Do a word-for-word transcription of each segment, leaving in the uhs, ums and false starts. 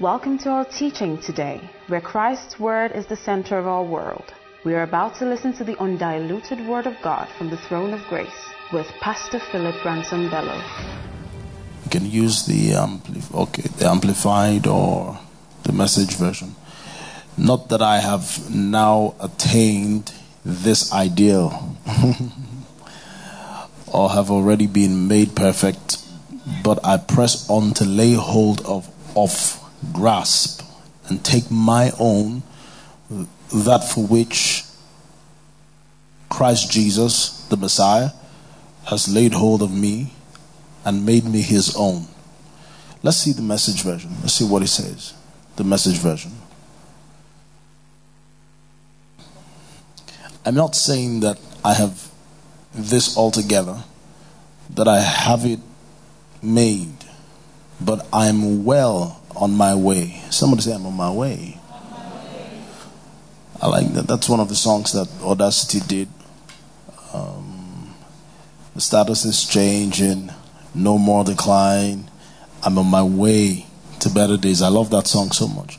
Welcome to our teaching today, where Christ's Word is the center of our world. We are about to listen to the undiluted Word of God from the throne of grace with Pastor Philip Ransom-Bello. You can use the, ampli- okay, the Amplified or the Message version. Not that I have now attained this ideal or have already been made perfect, but I press on to lay hold of of grasp and take my own, that for which Christ Jesus, the Messiah, has laid hold of me and made me his own. Let's see the Message version. Let's see what it says. The Message version. I'm not saying that I have this altogether, that I have it made, but I'm well on my way. Somebody say, I'm on my way. On my way. I like that. That's one of the songs that Audacity did. Um, the status is changing. No more decline. I'm on my way to better days. I love that song so much.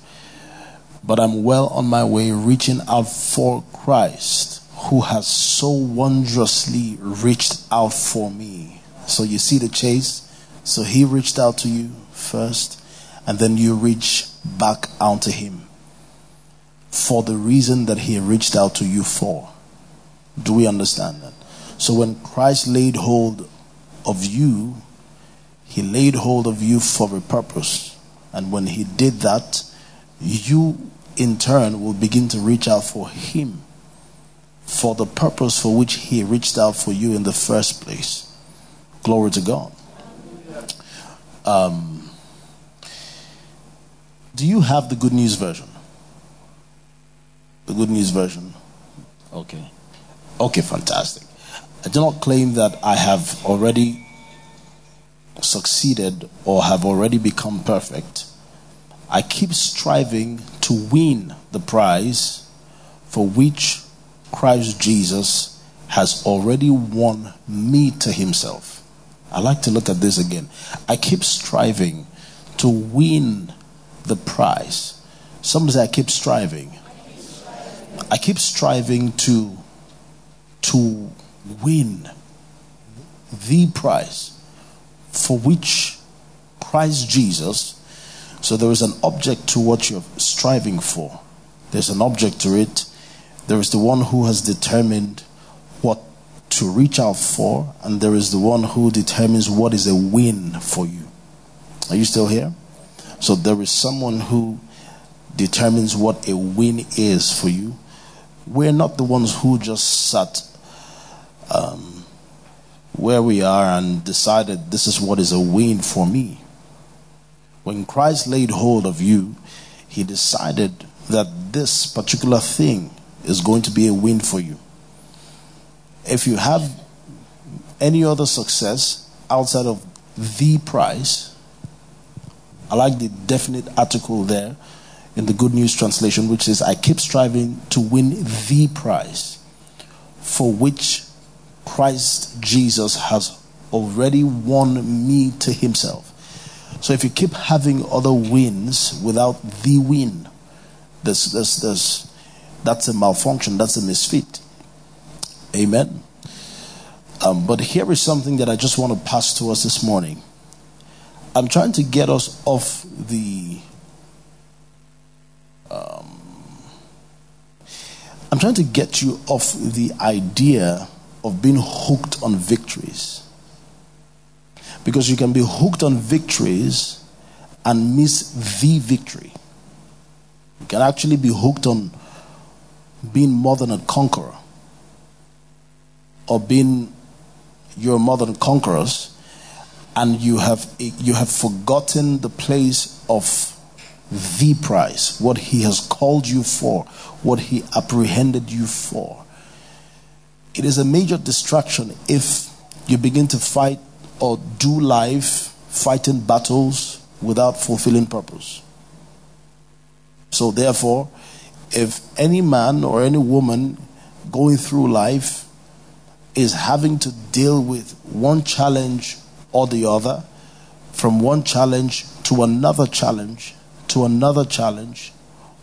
But I'm well on my way, reaching out for Christ, who has so wondrously reached out for me. So you see the chase? So he reached out to you first, and then you reach back out to him for the reason that he reached out to you for. Do we understand that? So when Christ laid hold of you, he laid hold of you for a purpose. And when he did that, you in turn will begin to reach out for him for the purpose for which he reached out for you in the first place. Glory to God. Um, do you have the Good News version? The Good News version. Okay. Okay, fantastic. I do not claim that I have already succeeded or have already become perfect. I keep striving to win the prize for which Christ Jesus has already won me to himself. I like to look at this again. I keep striving to win the prize. Somebody say, I keep striving. I keep striving, I keep striving to, to win the prize for which Christ Jesus. So there is an object to what you're striving for. There's an object to it. There is the one who has determined what to reach out for, and there is the one who determines what is a win for you. Are you still here? So there is someone who determines what a win is for you. We're not the ones who just sat um, where we are and decided this is what is a win for me. When Christ laid hold of you, he decided that this particular thing is going to be a win for you. If you have any other success outside of the prize, I like the definite article there in the Good News translation, which is, I keep striving to win the prize for which Christ Jesus has already won me to himself. So if you keep having other wins without the win, there's, there's, there's, that's a malfunction, that's a misfit. Amen. Um, but here is something that I just want to pass to us this morning. I'm trying to get us off the. Um, I'm trying to get you off the idea of being hooked on victories. Because you can be hooked on victories and miss the victory. You can actually be hooked on being more than a conqueror. Or being your modern conquerors, and you have you have forgotten the place of the prize, what he has called you for, what he apprehended you for. It is a major distraction if you begin to fight or do life, fighting battles without fulfilling purpose. So therefore, if any man or any woman going through life is having to deal with one challenge or the other, from one challenge to another challenge, to another challenge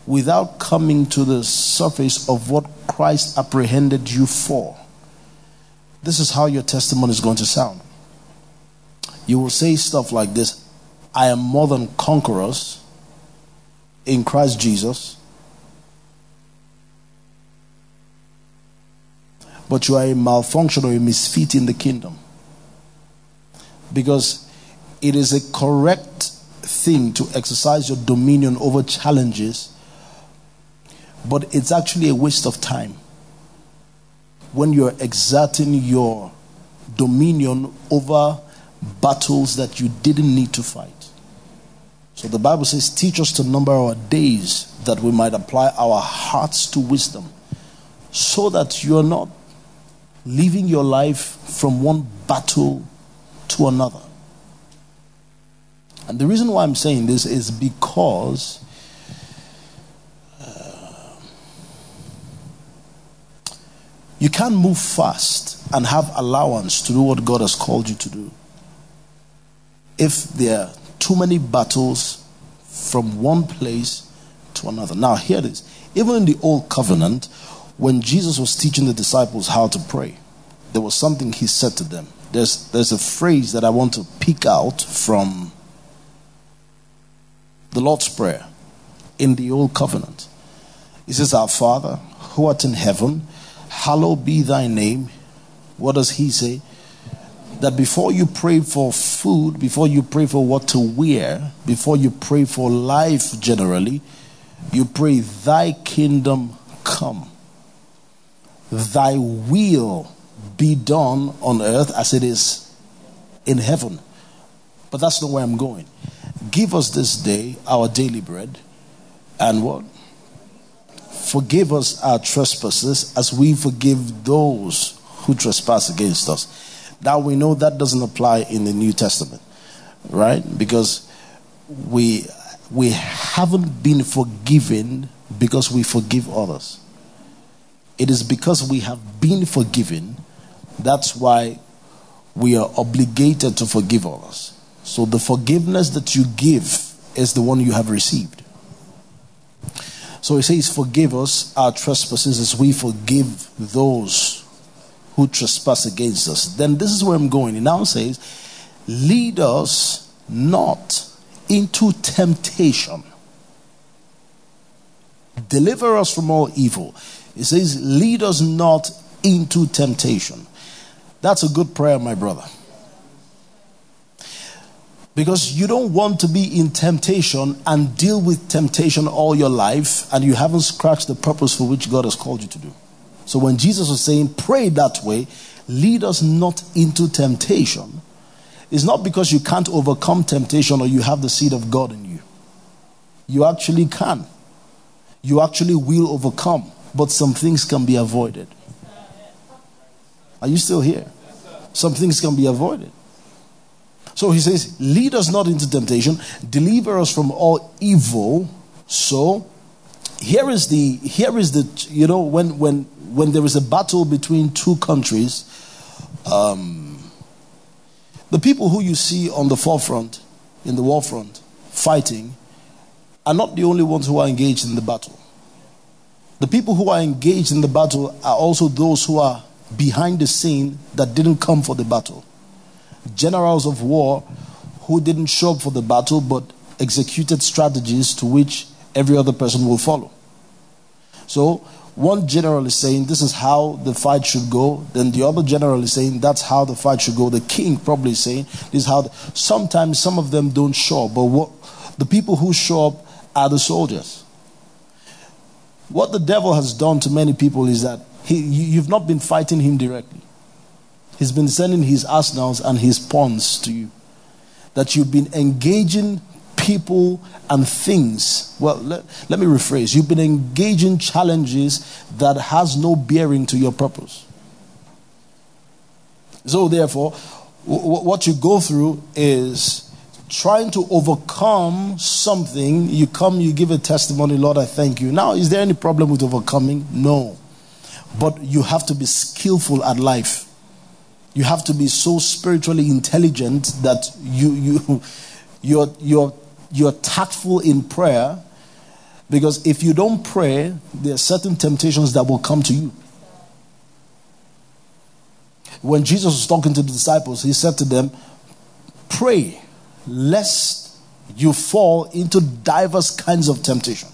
without coming to the surface of what Christ apprehended you for, this is how your testimony is going to sound. You will say stuff like this: I am more than conquerors in Christ Jesus. But you are a malfunction or a misfit in the kingdom. Because it is a correct thing to exercise your dominion over challenges, but it's actually a waste of time when you're exerting your dominion over battles that you didn't need to fight. So the Bible says, teach us to number our days that we might apply our hearts to wisdom, so that you're not living your life from one battle to another. And the reason why I'm saying this is because uh, you can't move fast and have allowance to do what God has called you to do if there are too many battles from one place to another. Now, hear this. Even in the old covenant, when Jesus was teaching the disciples how to pray, there was something he said to them. There's, there's a phrase that I want to pick out from the Lord's Prayer in the old covenant. It says, Our Father, who art in heaven, hallowed be thy name. What does he say? That before you pray for food, before you pray for what to wear, before you pray for life generally, you pray, Thy kingdom come. Thy will be done on earth as it is in heaven. But that's not where I'm going. Give us this day our daily bread, and what? Forgive us our trespasses as we forgive those who trespass against us. Now we know that doesn't apply in the New Testament, right? Because we we haven't been forgiven because we forgive others. It is because we have been forgiven, that's why we are obligated to forgive others. So the forgiveness that you give is the one you have received. So he says, forgive us our trespasses as we forgive those who trespass against us. Then this is where I'm going. It now says, lead us not into temptation. Deliver us from all evil. It says, lead us not into temptation. That's a good prayer, my brother. Because you don't want to be in temptation and deal with temptation all your life, and you haven't scratched the purpose for which God has called you to do. So when Jesus was saying, pray that way, lead us not into temptation, it's not because you can't overcome temptation or you have the seed of God in you. You actually can. You actually will overcome. But some things can be avoided. Are you still here? Some things can be avoided. So he says, lead us not into temptation, deliver us from all evil. So here is the, here is the, you know, when, when, when there is a battle between two countries, um, the people who you see on the forefront, in the war front, fighting, are not the only ones who are engaged in the battle. The people who are engaged in the battle are also those who are behind the scene that didn't come for the battle. Generals of war who didn't show up for the battle but executed strategies to which every other person will follow. So one general is saying this is how the fight should go. Then the other general is saying that's how the fight should go. The king probably is saying this is how. The, sometimes some of them don't show up, but what, the people who show up are the soldiers. What the devil has done to many people is that he, you've not been fighting him directly. He's been sending his arsenals and his pawns to you. That you've been engaging people and things. Well, let, let me rephrase. You've been engaging challenges that has no bearing to your purpose. So therefore, w- what you go through is trying to overcome something. You come, you give a testimony, Lord, I thank you. Now, is there any problem with overcoming? No. But you have to be skillful at life. You have to be so spiritually intelligent that you you your your you're tactful in prayer, because if you don't pray, there are certain temptations that will come to you. When Jesus was talking to the disciples, he said to them, pray lest you fall into diverse kinds of temptation.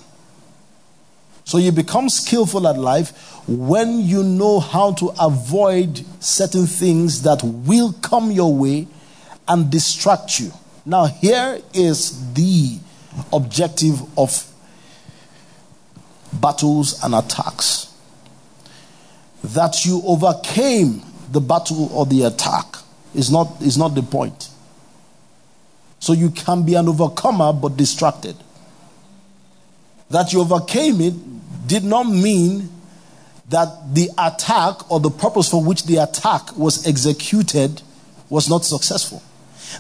So you become skillful at life when you know how to avoid certain things that will come your way and distract you. Now, here is the objective of battles and attacks. That you overcame the battle or the attack is not, is not the point. So you can be an overcomer but distracted. That you overcame it did not mean that the attack or the purpose for which the attack was executed was not successful.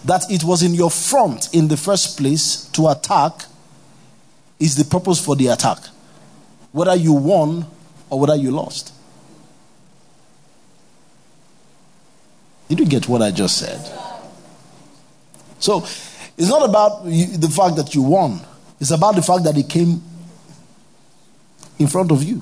That it was in your front in the first place to attack is the purpose for the attack, whether you won or whether you lost. Did you get what I just said? So it's not about the fact that you won. It's about the fact that it came in front of you.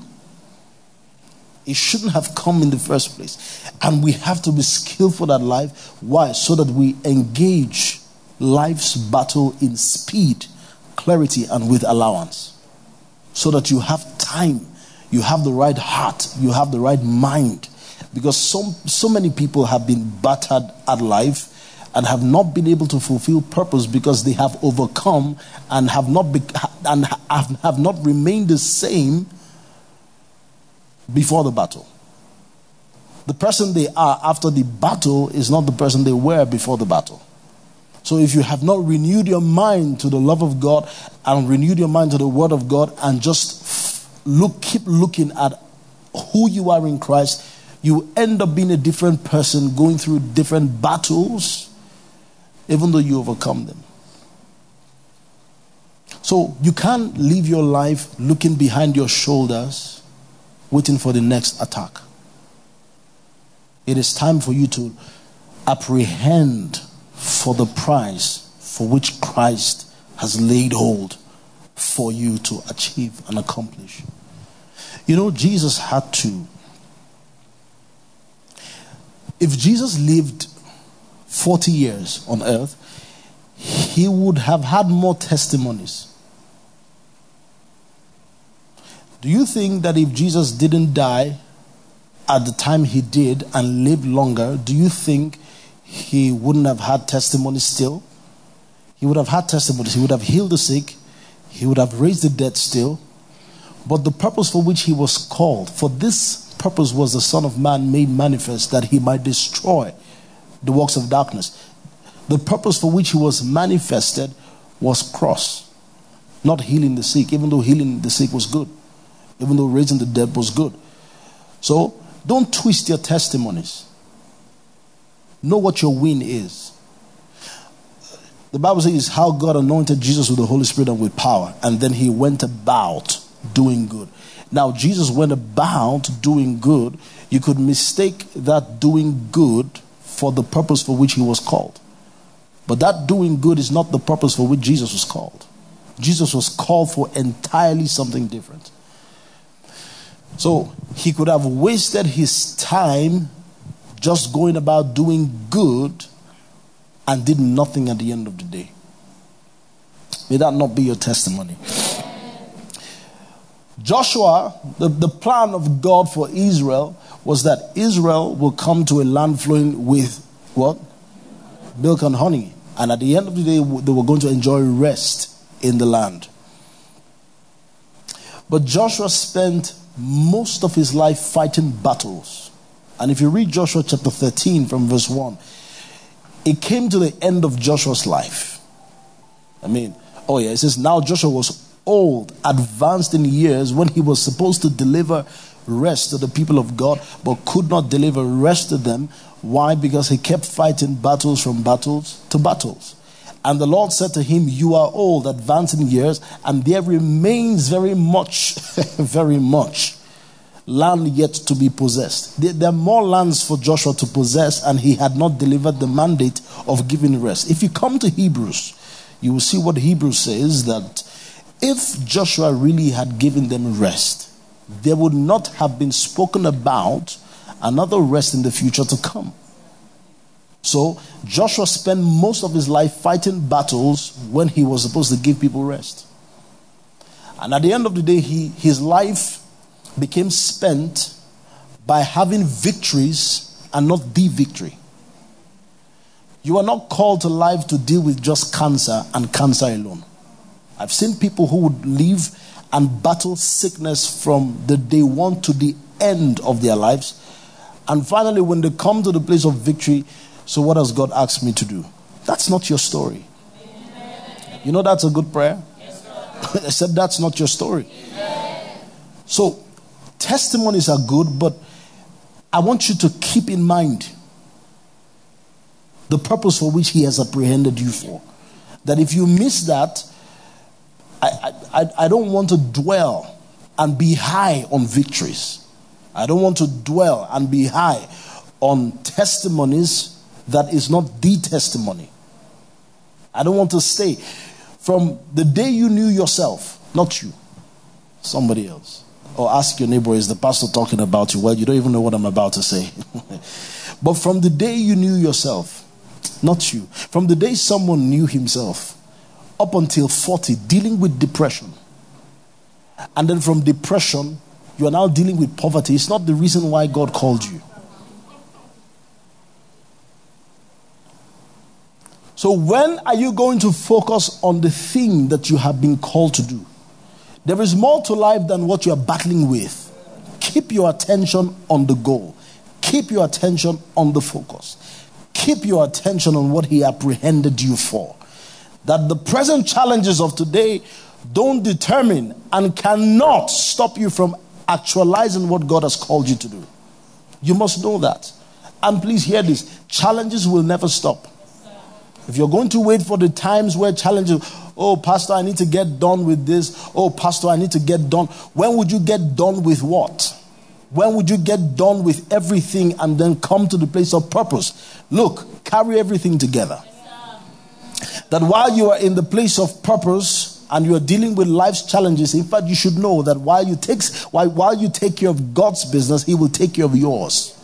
It shouldn't have come in the first place. And we have to be skillful at life. Why? So that we engage life's battle in speed, clarity, and with allowance. So that you have time, you have the right heart, you have the right mind. Because so, so many people have been battered at life and have not been able to fulfill purpose because they have overcome and have not be, and have, have not remained the same before the battle. The person they are after the battle is not the person they were before the battle. So if you have not renewed your mind to the love of God and renewed your mind to the word of God and just look, keep looking at who you are in Christ, you end up being a different person going through different battles even though you overcome them. So you can't live your life looking behind your shoulders waiting for the next attack. It is time for you to apprehend for the prize for which Christ has laid hold for you to achieve and accomplish. You know, Jesus had to. If Jesus lived forty years on earth, he would have had more testimonies. Do you think that if Jesus didn't die at the time he did and lived longer, do you think he wouldn't have had testimony still? He would have had testimonies. He would have healed the sick. He would have raised the dead still. But the purpose for which he was called, for this purpose was the Son of Man made manifest, that he might destroy the works of darkness. The purpose for which he was manifested was cross, not healing the sick, even though healing the sick was good. Even though raising the dead was good. So, don't twist your testimonies. Know what your win is. The Bible says how God anointed Jesus with the Holy Spirit and with power. And then he went about doing good. Now, Jesus went about doing good. You could mistake that doing good for the purpose for which he was called. But that doing good is not the purpose for which Jesus was called. Jesus was called for entirely something different. So he could have wasted his time just going about doing good and did nothing at the end of the day. May that not be your testimony. Joshua, the, the plan of God for Israel was that Israel will come to a land flowing with what? Milk and honey. And at the end of the day, they were going to enjoy rest in the land. But Joshua spent most of his life fighting battles. And if you read Joshua chapter thirteen from verse one, it came to the end of Joshua's life. I mean, oh yeah, it says, now Joshua was old, advanced in years, when he was supposed to deliver rest to the people of God, but could not deliver rest to them. Why? Because he kept fighting battles from battles to battles. And the Lord said to him, you are old, advancing years, and there remains very much, very much land yet to be possessed. There are more lands for Joshua to possess, and he had not delivered the mandate of giving rest. If you come to Hebrews you will see what Hebrews says, that if Joshua really had given them rest, there would not have been spoken about another rest in the future to come. So Joshua spent most of his life fighting battles when he was supposed to give people rest. And at the end of the day, he, his life became spent by having victories and not the victory. You are not called to life to deal with just cancer and cancer alone. I've seen people who would live and battle sickness from the day one to the end of their lives. And finally, when they come to the place of victory, so what has God asked me to do? That's not your story. Amen. You know that's a good prayer? Yes, I said that's not your story. Amen. So testimonies are good, but I want you to keep in mind the purpose for which he has apprehended you for. That if you miss that, I, I, I don't want to dwell and be high on victories. I don't want to dwell and be high on testimonies that is not the testimony. I don't want to stay from the day you knew yourself, not you, somebody else. Or ask your neighbor, is the pastor talking about you? Well, you don't even know what I'm about to say. But from the day you knew yourself, not you. From the day someone knew himself, up until forty, dealing with depression. And then from depression, you are now dealing with poverty. It's not the reason why God called you. So when are you going to focus on the thing that you have been called to do? There is more to life than what you are battling with. Keep your attention on the goal. Keep your attention on the focus. Keep your attention on what he apprehended you for. That the present challenges of today don't determine and cannot stop you from actualizing what God has called you to do. You must know that. And please hear this. Challenges will never stop. If you're going to wait for the times where challenges, oh, pastor, I need to get done with this. Oh, pastor, I need to get done. When would you get done with what? When would you get done with everything and then come to the place of purpose? Look, carry everything together. That while you are in the place of purpose and you are dealing with life's challenges, in fact, you should know that while you take, while, while you take care of God's business, he will take care of yours.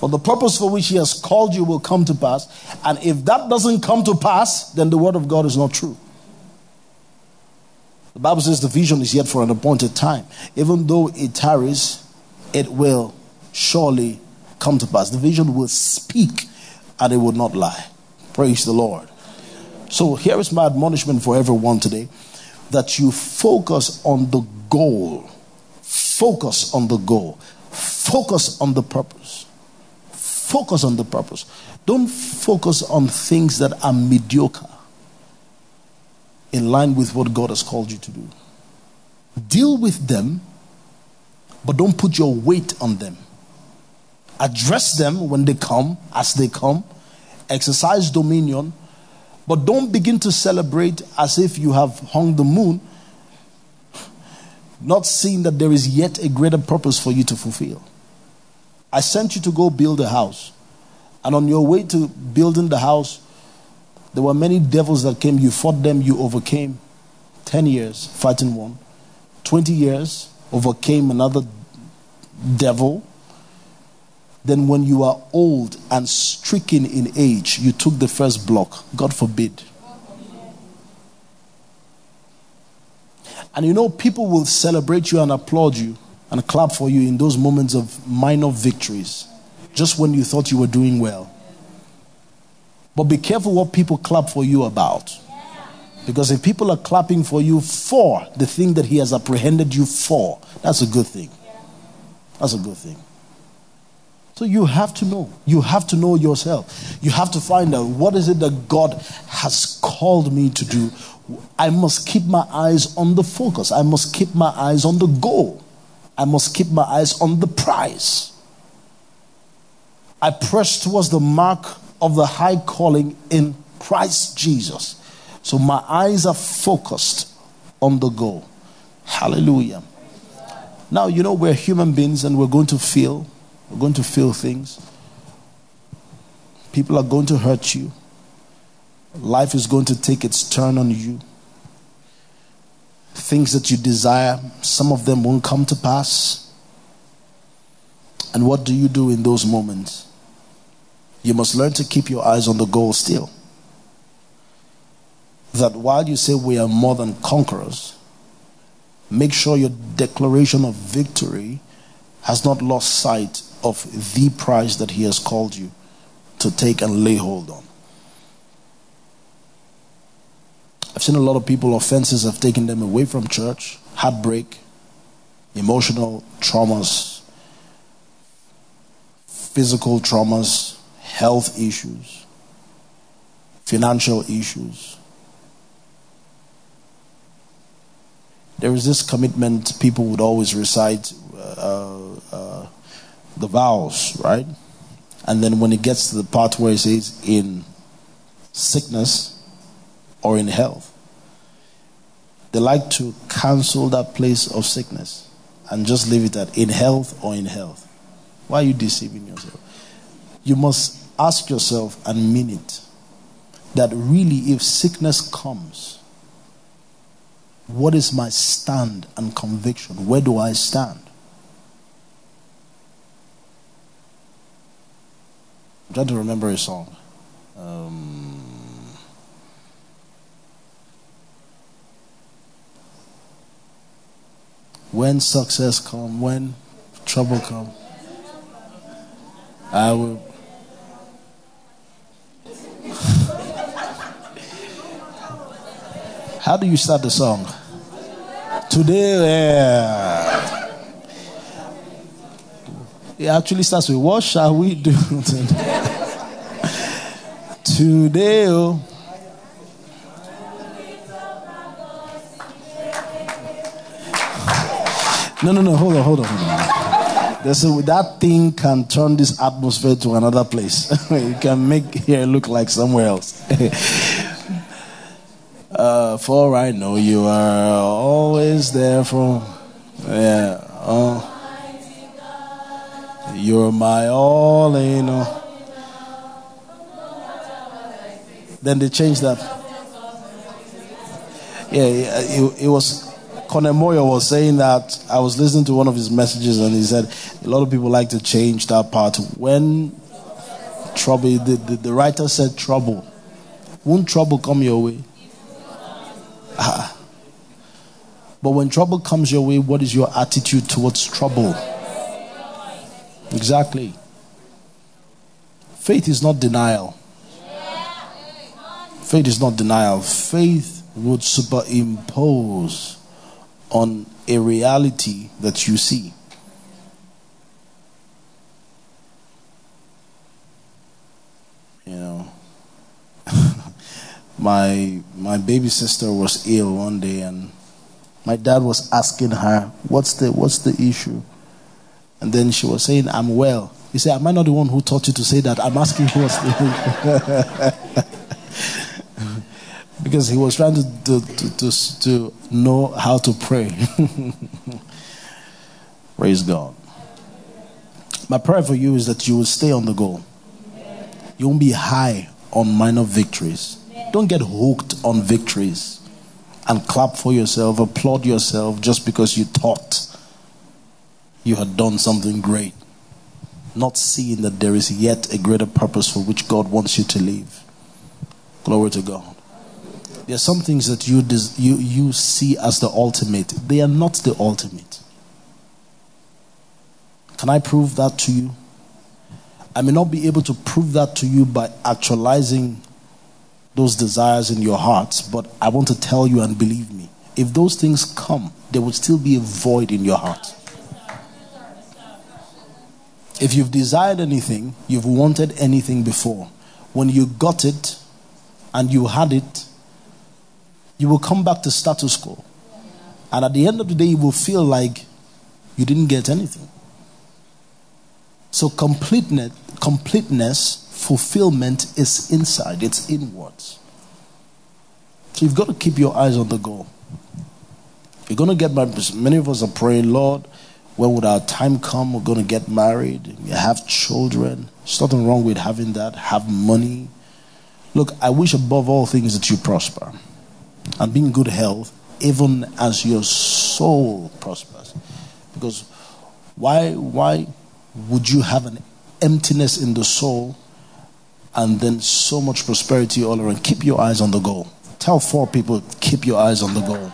For the purpose for which he has called you will come to pass. And if that doesn't come to pass, then the word of God is not true. The Bible says the vision is yet for an appointed time. Even though it tarries, it will surely come to pass. The vision will speak and it will not lie. Praise the Lord. So here is my admonishment for everyone today, that you focus on the goal. Focus on the goal. Focus on the purpose. Focus on the purpose. Don't focus on things that are mediocre in line with what God has called you to do. Deal with them, but don't put your weight on them. Address them when they come, as they come. Exercise dominion. But don't begin to celebrate as if you have hung the moon, not seeing that there is yet a greater purpose for you to fulfill. I sent you to go build a house. And on your way to building the house, there were many devils that came. You fought them, you overcame. Ten years fighting one. Twenty years, overcame another devil. Then when you are old and stricken in age, you took the first block. God forbid. And you know, people will celebrate you and applaud you and clap for you in those moments of minor victories, just when you thought you were doing well. But be careful what people clap for you about. Because if people are clapping for you for the thing that he has apprehended you for, that's a good thing. That's a good thing. So you have to know. You have to know yourself. You have to find out, what is it that God has called me to do? I must keep my eyes on the focus. I must keep my eyes on the goal. I must keep my eyes on the prize. I press towards the mark of the high calling in Christ Jesus. So my eyes are focused on the goal. Hallelujah. Now, you know, we're human beings and we're going to feel. We're going to feel things. People are going to hurt you. Life is going to take its turn on you. Things that you desire, some of them won't come to pass. And what do you do in those moments? You must learn to keep your eyes on the goal still. That while you say we are more than conquerors, make sure your declaration of victory has not lost sight of the prize that he has called you to take and lay hold on. I've seen a lot of people, offenses have taken them away from church, heartbreak, emotional traumas, physical traumas, health issues, financial issues. There is this commitment people would always recite uh, uh, the vows, right? And then when it gets to the part where it says in sickness or in health, they like to cancel that place of sickness and just leave it at in health or in health. Why are you deceiving yourself? You must ask yourself and mean it, that really if sickness comes, what is my stand and conviction? Where do I stand? I'm trying to remember a song. Um, when success comes, when trouble comes, I will... How do you start the song? Today, yeah. It actually starts with, what shall we do today? Today, oh. No, no, no, hold on, hold on, hold on. They say that thing can turn this atmosphere to another place. It can make here look like somewhere else. Uh, for I know you are always there for, yeah, oh, you're my all in all. Then they changed that. Yeah, it, it was, Kornemoyo was saying that, I was listening to one of his messages and he said, a lot of people like to change that part. When trouble, the, the, the writer said trouble. Won't trouble come your way? Ah. But when trouble comes your way, what is your attitude towards trouble? Exactly. Faith is not denial. Faith is not denial. Faith would superimpose on a reality that you see. You know. My my baby sister was ill one day, and my dad was asking her, "What's the what's the issue?" And then she was saying, "I'm well." He said, "Am I not the one who taught you to say that? I'm asking who was the issue." Because he was trying to to to, to, to know how to pray. Praise God. My prayer for you is that you will stay on the goal. You won't be high on minor victories. Don't get hooked on victories and clap for yourself, applaud yourself just because you thought you had done something great, not seeing that there is yet a greater purpose for which God wants you to live. Glory to God. There are some things that you dis- you, you see as the ultimate. They are not the ultimate. Can I prove that to you? I may not be able to prove that to you by actualizing those desires in your hearts, but I want to tell you, and believe me, if those things come, there will still be a void in your heart. If you've desired anything, you've wanted anything before, when you got it and you had it, you will come back to status quo, and at the end of the day you will feel like you didn't get anything. So completeness completeness fulfillment is inside, it's inwards. So you've got to keep your eyes on the goal. You're going to get married. Many of us are praying, Lord, when would our time come? We're going to get married, we have children. There's nothing wrong with having that. Have money, Look, I wish above all things that you prosper and be in good health, even as your soul prospers. Because why why would you have an emptiness in the soul and then so much prosperity all around? Keep your eyes on the goal. Tell four people, keep your eyes on the goal.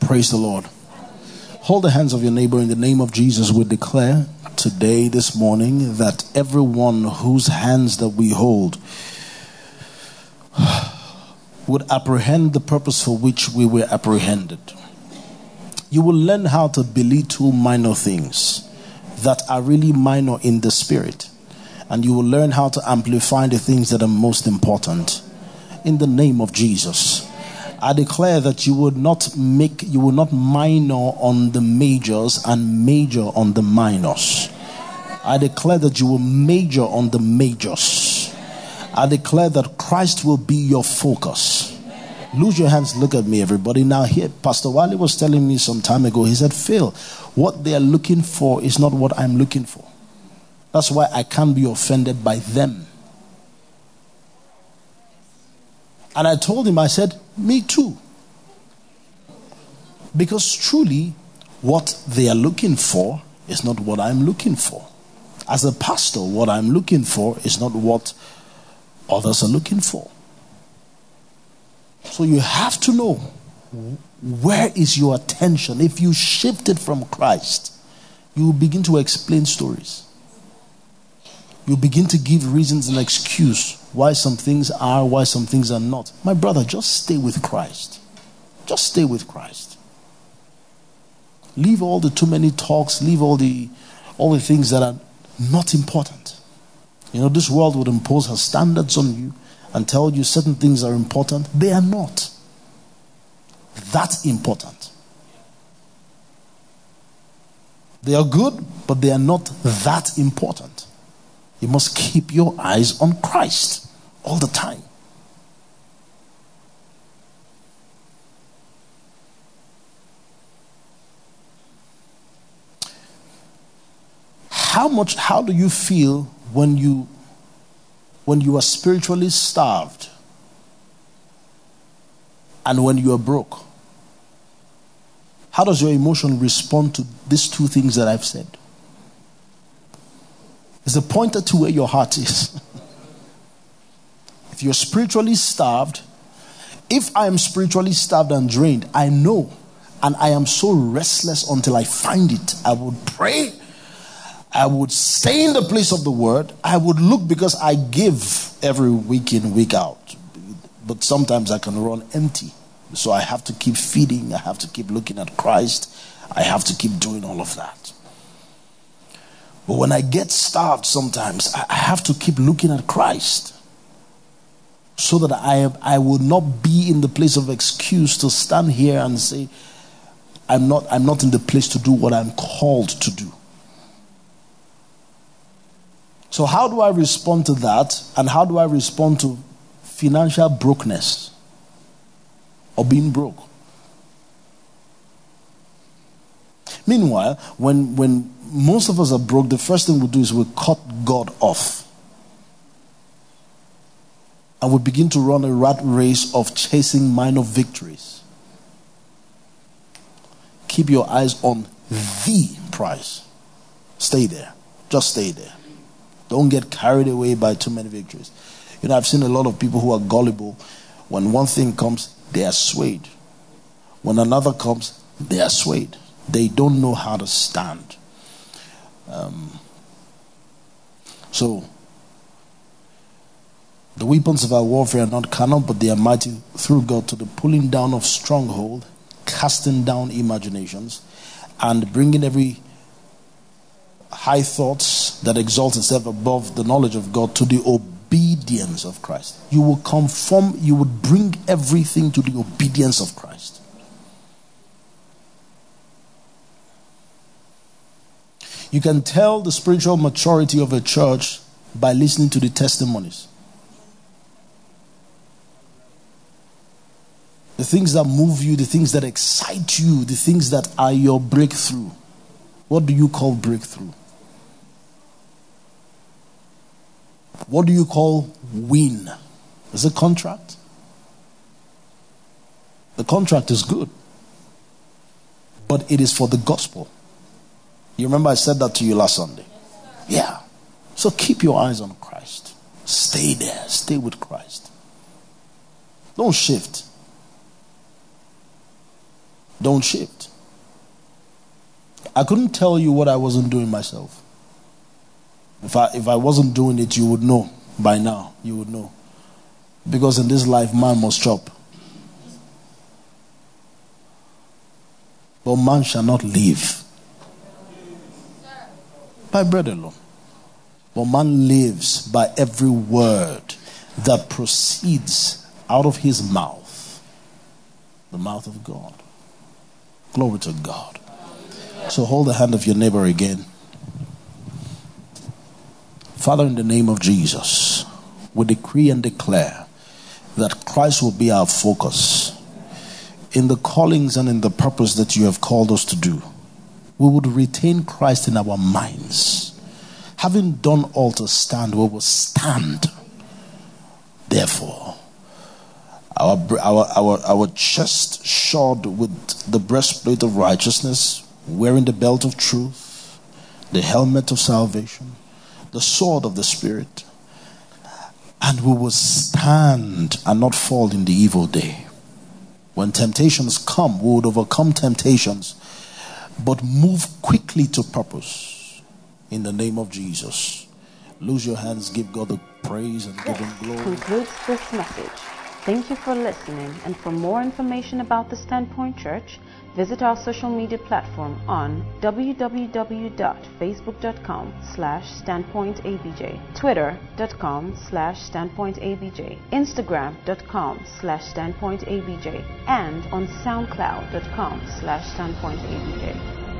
Praise the Lord. Hold the hands of your neighbor. In the name of Jesus, we declare today, this morning, that everyone whose hands that we hold would apprehend the purpose for which we were apprehended. You will learn how to belittle minor things that are really minor in the spirit. And you will learn how to amplify the things that are most important. In the name of Jesus, I declare that you would not make, you will not minor on the majors and major on the minors. I declare that you will major on the majors. I declare that Christ will be your focus. Lose your hands, look at me, everybody. Now here, Pastor Wiley was telling me some time ago, he said, Phil, what they are looking for is not what I'm looking for. That's why I can't be offended by them. And I told him, I said, me too. Because truly, what they are looking for is not what I'm looking for. As a pastor, what I'm looking for is not what others are looking for. So you have to know, where is your attention? If you shift it from Christ, you will begin to explain stories. You begin to give reasons and excuse why some things are, why some things are not. My brother, just stay with Christ. Just stay with Christ. Leave all the too many talks, leave all the all the things that are not important. You know, this world would impose her standards on you and tell you certain things are important. They are not that important. They are good, but they are not that important. You must keep your eyes on Christ all the time. How much, how do you feel when you, when you are spiritually starved and when you are broke? How does your emotion respond to these two things that I've said? It's a pointer to where your heart is. If you're spiritually starved, if I am spiritually starved and drained, I know, and I am so restless until I find it. I would pray. I would stay in the place of the word. I would look, because I give every week in, week out. But sometimes I can run empty. So I have to keep feeding. I have to keep looking at Christ. I have to keep doing all of that. But when I get starved sometimes, I have to keep looking at Christ so that I am, I will not be in the place of excuse to stand here and say, I'm not, I'm not in the place to do what I'm called to do. So how do I respond to that? And how do I respond to financial brokenness or being broke? Meanwhile, when when most of us are broke, the first thing we do is we cut God off. And we begin to run a rat race of chasing minor victories. Keep your eyes on the prize. Stay there. Just stay there. Don't get carried away by too many victories. You know, I've seen a lot of people who are gullible. When one thing comes, they are swayed. When another comes, they are swayed. They don't know how to stand. Um, so, the weapons of our warfare are not carnal, but they are mighty through God to the pulling down of stronghold, casting down imaginations, and bringing every high thoughts that exalts itself above the knowledge of God to the obedience of Christ. You will conform, you would bring everything to the obedience of Christ. You can tell the spiritual maturity of a church by listening to the testimonies. The things that move you, the things that excite you, the things that are your breakthrough. What do you call breakthrough? What do you call win? Is it contract? The contract is good, but it is for the gospel. You remember I said that to you last Sunday? Yeah. So keep your eyes on Christ. Stay there. Stay with Christ. Don't shift. Don't shift. I couldn't tell you what I wasn't doing myself. If I, if I wasn't doing it, you would know by now. You would know. Because in this life, man must chop. But man shall not live by bread alone. But man lives by every word that proceeds out of his mouth, the mouth of God. Glory to God. So hold the hand of your neighbor again. Father, in the name of Jesus, we decree and declare that Christ will be our focus in the callings and in the purpose that you have called us to do. We would retain Christ in our minds. Having done all to stand, we will stand. Therefore, our our our, our chest shod with the breastplate of righteousness, wearing the belt of truth, the helmet of salvation, the sword of the Spirit, and we will stand and not fall in the evil day. When temptations come, we would overcome temptations, but move quickly to purpose. In the name of Jesus, lose your hands, give God the praise and give Him glory. Concludes this message. Thank you for listening, and for more information about the Standpoint Church, visit our social media platform on w w w dot facebook dot com slash standpoint a b j, twitter dot com slash standpoint a b j, instagram dot com slash standpoint a b j, and on soundcloud dot com slash standpoint a b j.